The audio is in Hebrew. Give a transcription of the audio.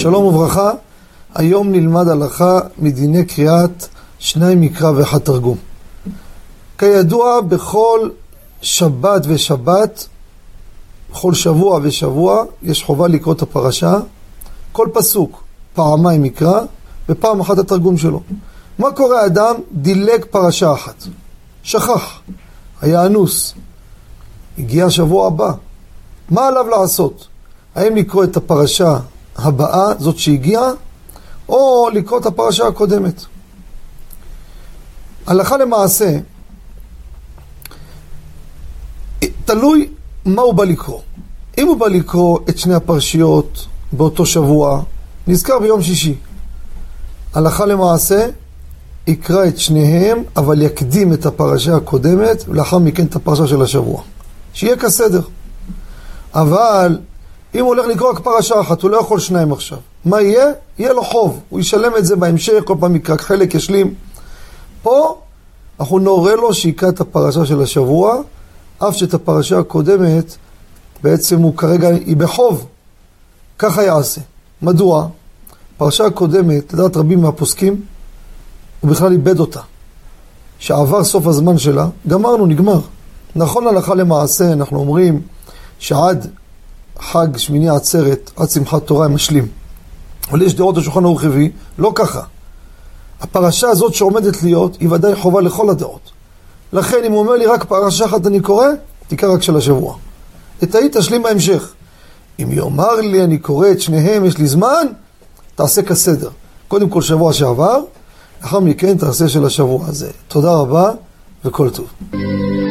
שלום וברכה, היום נלמד הלכה מדיני קריאת שניים מקרא ואחד תרגום. כידוע בכל שבת ושבת, בכל שבוע ושבוע, יש חובה לקרוא את הפרשה, כל פסוק פעמיים מקרא ופעם אחת התרגום שלו. מה קורה? אדם דילג פרשה אחת, שכח, היה אנוס, הגיע השבוע הבא, מה עליו לעשות? האם לקרוא את הפרשה הבאה, זאת שהגיעה, או לקרוא את הפרשה הקודמת? הלכה למעשה, תלוי מה הוא בא לקרוא. אם הוא בא לקרוא את שני הפרשיות באותו שבוע, נזכר ביום שישי. הלכה למעשה, יקרא את שניהם, אבל יקדים את הפרשה הקודמת, ולאחר מכן את הפרשה של השבוע. שיהיה כסדר. אבל אם הוא הולך לקרוא רק פרשה אחת, הוא לא יכול שניים עכשיו. מה יהיה? יהיה לו חוב. הוא ישלם את זה בהמשך, כל פעם יקרא חלק, ישלים. פה אנחנו נורא לו שיקרא את הפרשה של השבוע, אף שאת הפרשה הקודמת, בעצם הוא כרגע, היא בחוב. ככה יעשה. מדוע? פרשה הקודמת, לדעת רבים מהפוסקים, הוא בכלל איבד אותה. שעבר סוף הזמן שלה, גמרנו, נגמר. נכון, הלכה למעשה, אנחנו אומרים שעד חג שמיני עצרת, עד שמחת תורה הם משלים. אבל יש דעות השולחן ערוך הביא, לא ככה. הפרשה הזאת שעומדת להיות, היא ודאי חובה לכל הדעות. לכן אם הוא אומר לי רק פרשה אחת אני קורא, תקרא רק של השבוע. את ההיא תשלים בהמשך. אם יאמר לי אני קורא את שניהם, יש לי זמן, תעשה כסדר. קודם כל שבוע שעבר, אחר מכן תעשה של השבוע הזה. תודה רבה וכל טוב.